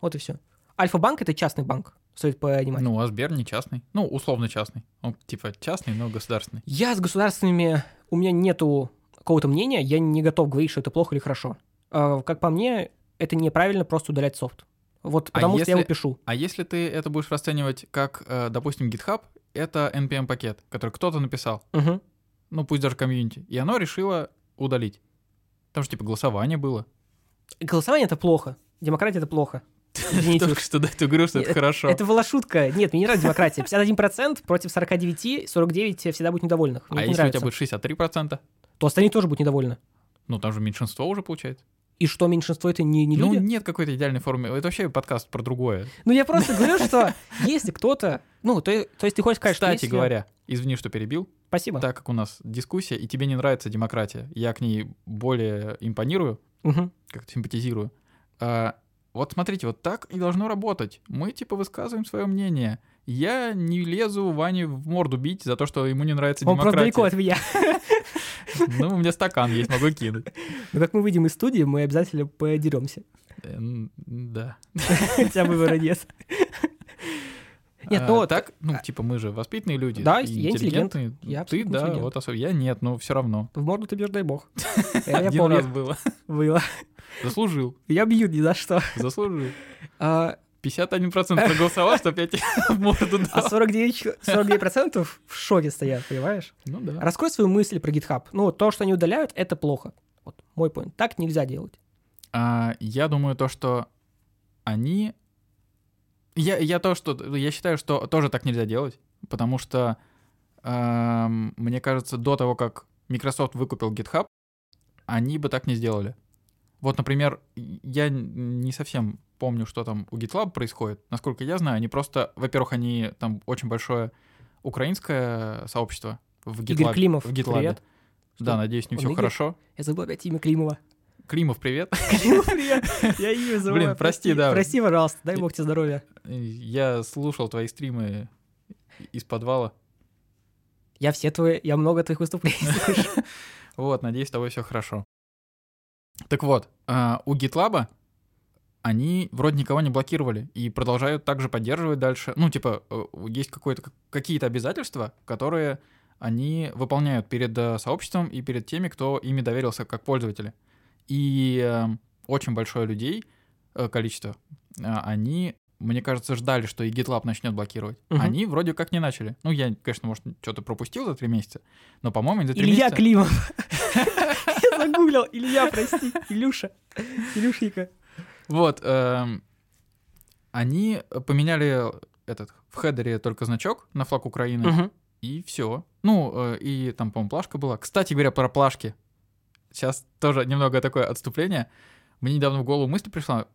Вот и все. Альфа Банк — это частный банк, стоит понимать. Ну, а Сбер не частный. Ну, условно частный. Он типа частный, но государственный. Я с государственными... У меня нету какого-то мнения, я не готов говорить, что это плохо или хорошо. А, как по мне, это неправильно просто удалять софт. Вот потому а что если, я его пишу. А если ты это будешь расценивать как, допустим, GitHub, это эн пи эм-пакет, который кто-то написал. Угу. Ну, пусть даже комьюнити. И оно решило удалить. Потому что, типа, голосование было. Голосование — это плохо. Демократия — это плохо. Только что до этого говорил, что это хорошо. Это была шутка. Нет, мне не нравится демократия. пятьдесят один процент против сорок девять, сорок девять всегда будет недовольных. А если у тебя будет шестьдесят три процента? То остальные тоже будут недовольны. Ну, там же меньшинство уже получается. И что, меньшинство это не люди? Ну, нет какой-то идеальной формы. Это вообще подкаст про другое. Ну, я просто говорю, что если кто-то... Ну, то есть ты хочешь сказать, что... Кстати говоря, извини, что перебил. Спасибо. Так как у нас дискуссия, и тебе не нравится демократия, я к ней более импонирую, как-то симпатизирую. Вот смотрите, вот так и должно работать. Мы, типа, высказываем свое мнение. Я не лезу Ване в морду бить за то, что ему не нравится демократия. Он просто далеко от меня. Ну, у меня стакан есть, могу кинуть. Ну, как мы выйдем из студии, мы обязательно подеремся. Да. Хотя выбора нет. Нет, ну так, ну, типа, мы же воспитанные люди. Да, я интеллигентный. Ты, да, вот особо. Я нет, но все равно. В морду ты бьешь, дай бог. Один раз было. Было. Заслужил. Я бью ни за что. Заслужил. пятьдесят один процент проголосовал, чтобы я тебе в морду дал. А сорок девять процентов в шоке стоят, понимаешь? Ну да. Раскрой свою мысль про GitHub. Ну, то, что они удаляют, это плохо. Вот мой поинт. Так нельзя делать. А, я думаю, то, что они... Я, я, то, что... я считаю, что тоже так нельзя делать, потому что, эм, мне кажется, до того, как Microsoft выкупил GitHub, они бы так не сделали. Вот, например, я не совсем помню, что там у GitLab происходит. Насколько я знаю, они просто... Во-первых, они там очень большое украинское сообщество в GitLab. Илья Климов, в GitLab. Привет. Да, что? Надеюсь, не все хорошо. Я забыл опять имя Климова. Климов, привет. Климов, привет. Я ее забыл. Блин, прости, да. Прости, пожалуйста, дай бог тебе здоровья. Я слушал твои стримы из подвала. Я все твои, я много твоих выступлений слушаю. Вот, надеюсь, с тобой все хорошо. Так вот, у GitLab они вроде никого не блокировали и продолжают также поддерживать дальше. Ну, типа, есть какое-то, какие-то обязательства, которые они выполняют перед сообществом и перед теми, кто ими доверился как пользователи. И очень большое людей количество, они, мне кажется, ждали, что и GitLab начнет блокировать. Угу. Они вроде как не начали. Ну, я, конечно, может, что-то пропустил за три месяца, но, по-моему, за три месяца... Илья Климов. Я загуглил. Илья, прости. Илюша. Илюшенька. Вот, эм, они поменяли этот в хедере только значок на флаг Украины, угу. и все. Ну, э, и там, по-моему, плашка была. Кстати говоря, про плашки. Сейчас тоже немного такое отступление. Мне недавно в голову мысль пришла.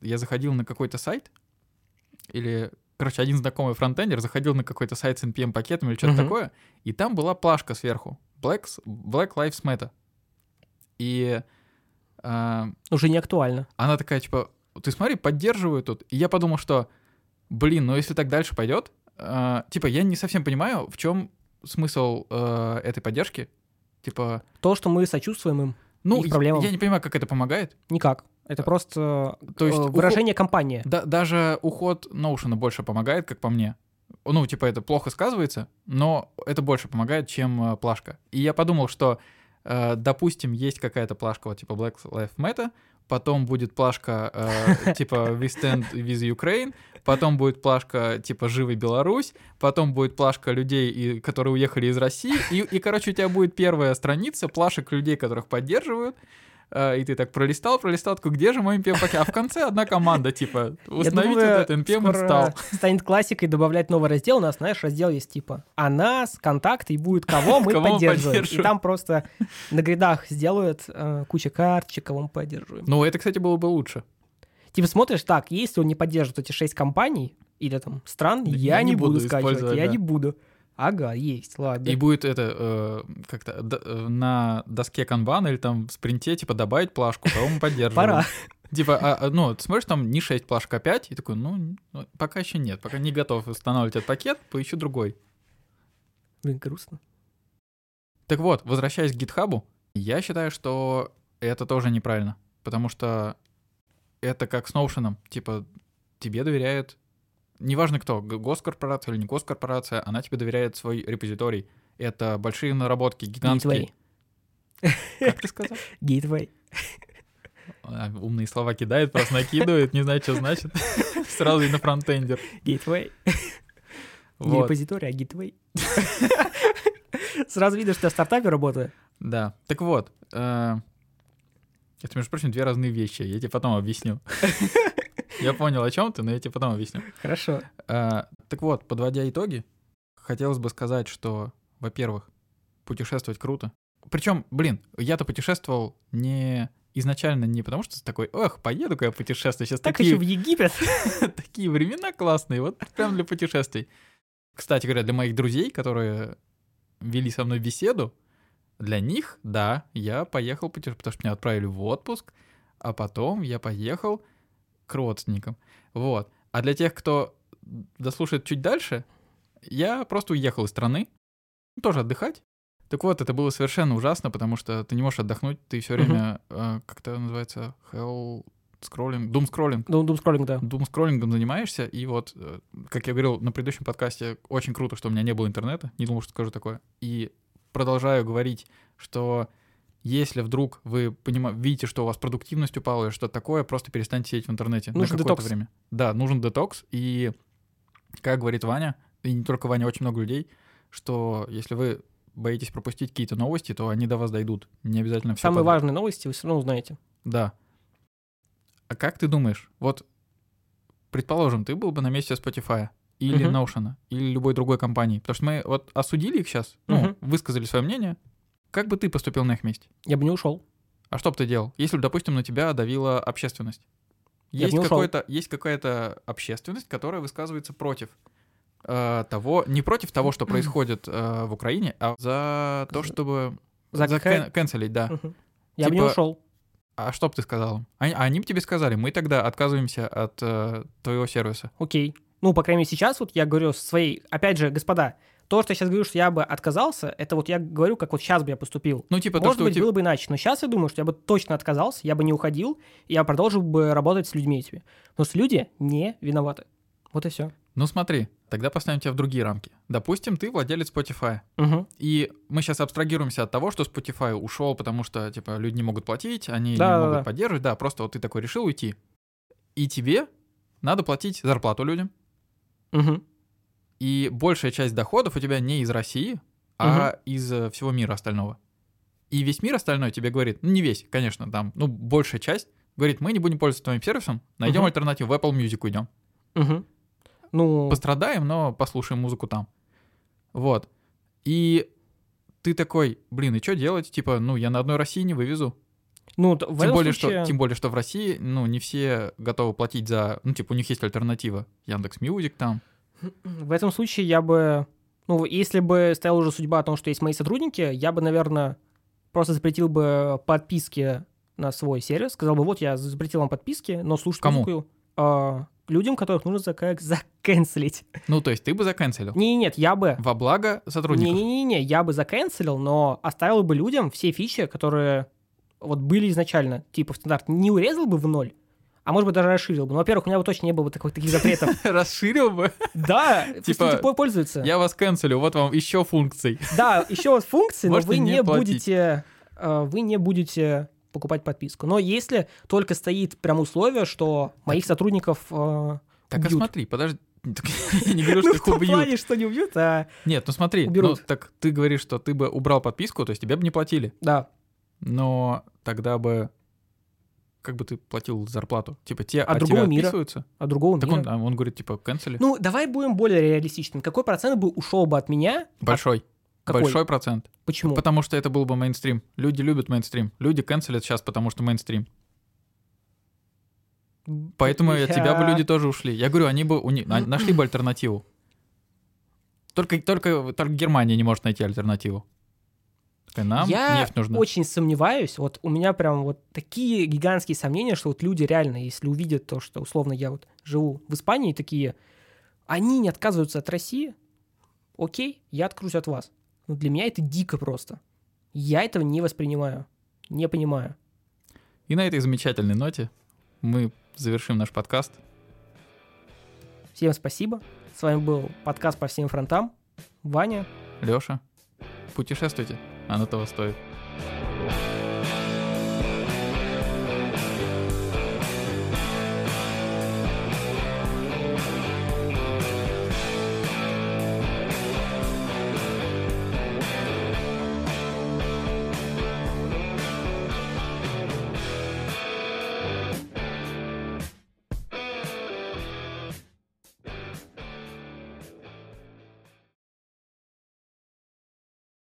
Я заходил на какой-то сайт, или, короче, один знакомый фронтендер заходил на какой-то сайт с эн пи эм-пакетом или что-то угу. такое, и там была плашка сверху. Black, Black Lives Matter. И... Uh, уже не актуально. Она такая, типа, ты смотри, поддерживаю тут. И я подумал, что, блин, ну если так дальше пойдет, uh, типа, я не совсем понимаю, в чем смысл uh, этой поддержки. Типа... То, что мы сочувствуем им, ну, их проблемам. Я, я не понимаю, как это помогает. Никак. Это uh, просто то есть выражение уход... компании. Да, даже уход Notion больше помогает, как по мне. Ну, типа, это плохо сказывается, но это больше помогает, чем uh, плашка. И я подумал, что... Допустим, есть какая-то плашка вот, типа Black Lives Matter, потом будет плашка э, типа We Stand With Ukraine, потом будет плашка типа Живой Беларусь, потом будет плашка людей, и, которые уехали из России, и, и, короче, у тебя будет первая страница плашек людей, которых поддерживают, э, и ты так пролистал, пролистал, такой, где же мой эн пи эм-пакет? А в конце одна команда, типа, установить думаю, вот этот эн пи эм инсталл. Станет классикой добавлять новый раздел, у нас, знаешь, раздел есть типа «А нас, контакты, и будет кого мы кого поддерживаем». поддерживаем. И там просто на гридах сделают э, куча карточек, кого мы поддерживаем. Ну, это, кстати, было бы лучше. Типа смотришь, так, если он не поддерживает эти шесть компаний или там стран, да, я, я не буду, буду скачивать, я да. не буду. Ага, есть, ладно. И будет это э, как-то д- на доске канбан или там в спринте, типа, добавить плашку, кого мы поддерживаем. Пора. Типа, а, ну, ты смотришь, там не шесть плашек, а пять, и такой, ну, пока еще нет, пока не готов устанавливать этот пакет, поищу другой. Блин, грустно. Так вот, возвращаясь к GitHub, я считаю, что это тоже неправильно, потому что это как с Notion, типа, тебе доверяют... Неважно кто, госкорпорация или не госкорпорация, она тебе доверяет свой репозиторий. Это большие наработки, гигантские. Gateway. Как ты сказал? Gateway. Умные слова кидает, просто накидывает, не знаю, что значит. Сразу и на фронтендер. Gateway. Не репозиторий, а Gateway. Сразу видно, что я в стартапе работаю. Да. Так вот. Это, между прочим, две разные вещи. Я тебе потом объясню. Я понял, о чем ты, но я тебе потом объясню. Хорошо. А, так вот, подводя итоги, хотелось бы сказать, что, во-первых, путешествовать круто. Причем, блин, я-то путешествовал не изначально не потому, что такой, эх, поеду-ка я путешествую. Сейчас так такие... еще в Египет. Такие времена классные, вот прям для путешествий. Кстати говоря, для моих друзей, которые вели со мной беседу, для них, да, я поехал путешествовать, потому что меня отправили в отпуск, а потом я поехал... к родственникам, вот. А для тех, кто дослушает чуть дальше, я просто уехал из страны, ну, тоже отдыхать. Так вот, это было совершенно ужасно, потому что ты не можешь отдохнуть, ты все время, uh-huh. э, как это называется, hell scrolling, doom scrolling. Doom, doom scrolling, да. Doom scrolling занимаешься, и вот, как я говорил на предыдущем подкасте, очень круто, что у меня не было интернета, не думал, что скажу такое. И продолжаю говорить, что... Если вдруг вы понимаете, видите, что у вас продуктивность упала или что-то такое, просто перестаньте сидеть в интернете нужен на какое-то детокс. Время. Да, нужен детокс. И, как говорит Ваня, и не только Ваня, очень много людей, что если вы боитесь пропустить какие-то новости, то они до вас дойдут. Не обязательно все Самые подряд. Важные новости вы все равно узнаете. Да. А как ты думаешь, вот, предположим, ты был бы на месте Spotify или uh-huh. Notion, или любой другой компании, потому что мы вот осудили их сейчас, uh-huh. ну, высказали свое мнение, как бы ты поступил на их месте? Я бы не ушел. А что бы ты делал? Если, допустим, на тебя давила общественность. Есть, какой-то, есть какая-то общественность, которая высказывается против э, того... Не против того, что происходит э, в Украине, а за то, чтобы... За, за кэн- кэн- кэнселить, да. Угу. Я типа, бы не ушел. А что бы ты сказал? Они, они бы тебе сказали, мы тогда отказываемся от э, твоего сервиса. Окей. Ну, по крайней мере, сейчас вот я говорю своей... Опять же, господа, то, что я сейчас говорю, что я бы отказался, это вот я говорю, как вот сейчас бы я поступил. Ну, типа, может то, что быть, тебя... было бы иначе. Но сейчас я думаю, что я бы точно отказался, я бы не уходил, и я продолжил бы работать с людьми этими. Потому что люди не виноваты. Вот и все. Ну, смотри, тогда поставим тебя в другие рамки. Допустим, ты владелец Spotify. Угу. И мы сейчас абстрагируемся от того, что Spotify ушел, потому что, типа, люди не могут платить, они да, не да, могут да. поддерживать. Да, просто вот ты такой решил уйти. И тебе надо платить зарплату людям. Угу. И большая часть доходов у тебя не из России, а угу. из всего мира остального. И весь мир остальной тебе говорит, ну не весь, конечно, там, ну большая часть, говорит, мы не будем пользоваться твоим сервисом, найдем угу. альтернативу, в Apple Music уйдем. Угу. Ну... Пострадаем, но послушаем музыку там. Вот. И ты такой, блин, и что делать? Типа, ну я на одной России не вывезу. Ну, тем, более, случае... что, тем более, что в России, ну, не все готовы платить за... Ну, типа, у них есть альтернатива. Яндекс.Мьюзик там. В этом случае я бы... Ну, если бы стояла уже судьба о том, что есть мои сотрудники, я бы, наверное, просто запретил бы подписки на свой сервис. Сказал бы, вот, я запретил вам подписки, но слушать Кому? музыку... Э, людям, которых нужно зак- закэнселить. Ну, то есть ты бы закэнселил? Не, нет, я бы... Во благо сотрудников? Не-не-не, я бы закэнселил, но оставил бы людям все фичи, которые... вот были изначально, типа, в стандарт, не урезал бы в ноль, а может быть даже расширил бы. Ну, во-первых, у меня бы точно не было бы таких, таких запретов. Расширил бы? Да, типа, пользуется. Я вас канцелю, вот вам еще функций. Да, еще вот функции, но вы не будете, вы не будете покупать подписку. Но если только стоит прям условие, что моих сотрудников убьют. Так, а смотри, подожди. Я не говорю, что их убьют. Ну, в плане, что не убьют, а нет, ну смотри, так ты говоришь, что ты бы убрал подписку, то есть тебя бы не платили. Да. Но тогда бы... Как бы ты платил зарплату? Типа, те от, от тебя отписываются? Мира. От другого так мира. Так он, он говорит, типа, кэнсели. Ну, давай будем более реалистичными. Какой процент бы ушел бы от меня? Большой. От... Какой? Большой процент. Почему? Потому что это был бы мейнстрим. Люди любят мейнстрим. Люди кэнселят сейчас, потому что мейнстрим. Поэтому Я... от тебя бы люди тоже ушли. Я говорю, они бы уни... нашли бы альтернативу. Только, только, только Германия не может найти альтернативу. Нам я очень сомневаюсь, вот у меня прям вот такие гигантские сомнения, что вот люди реально, если увидят то, что условно я вот живу в Испании, такие, они не отказываются от России, окей, я откажусь от вас. Но для меня это дико просто. Я этого не воспринимаю, не понимаю. И на этой замечательной ноте мы завершим наш подкаст. Всем спасибо. С вами был подкаст по всем фронтам. Ваня. Лёша. Путешествуйте. Оно того стоит.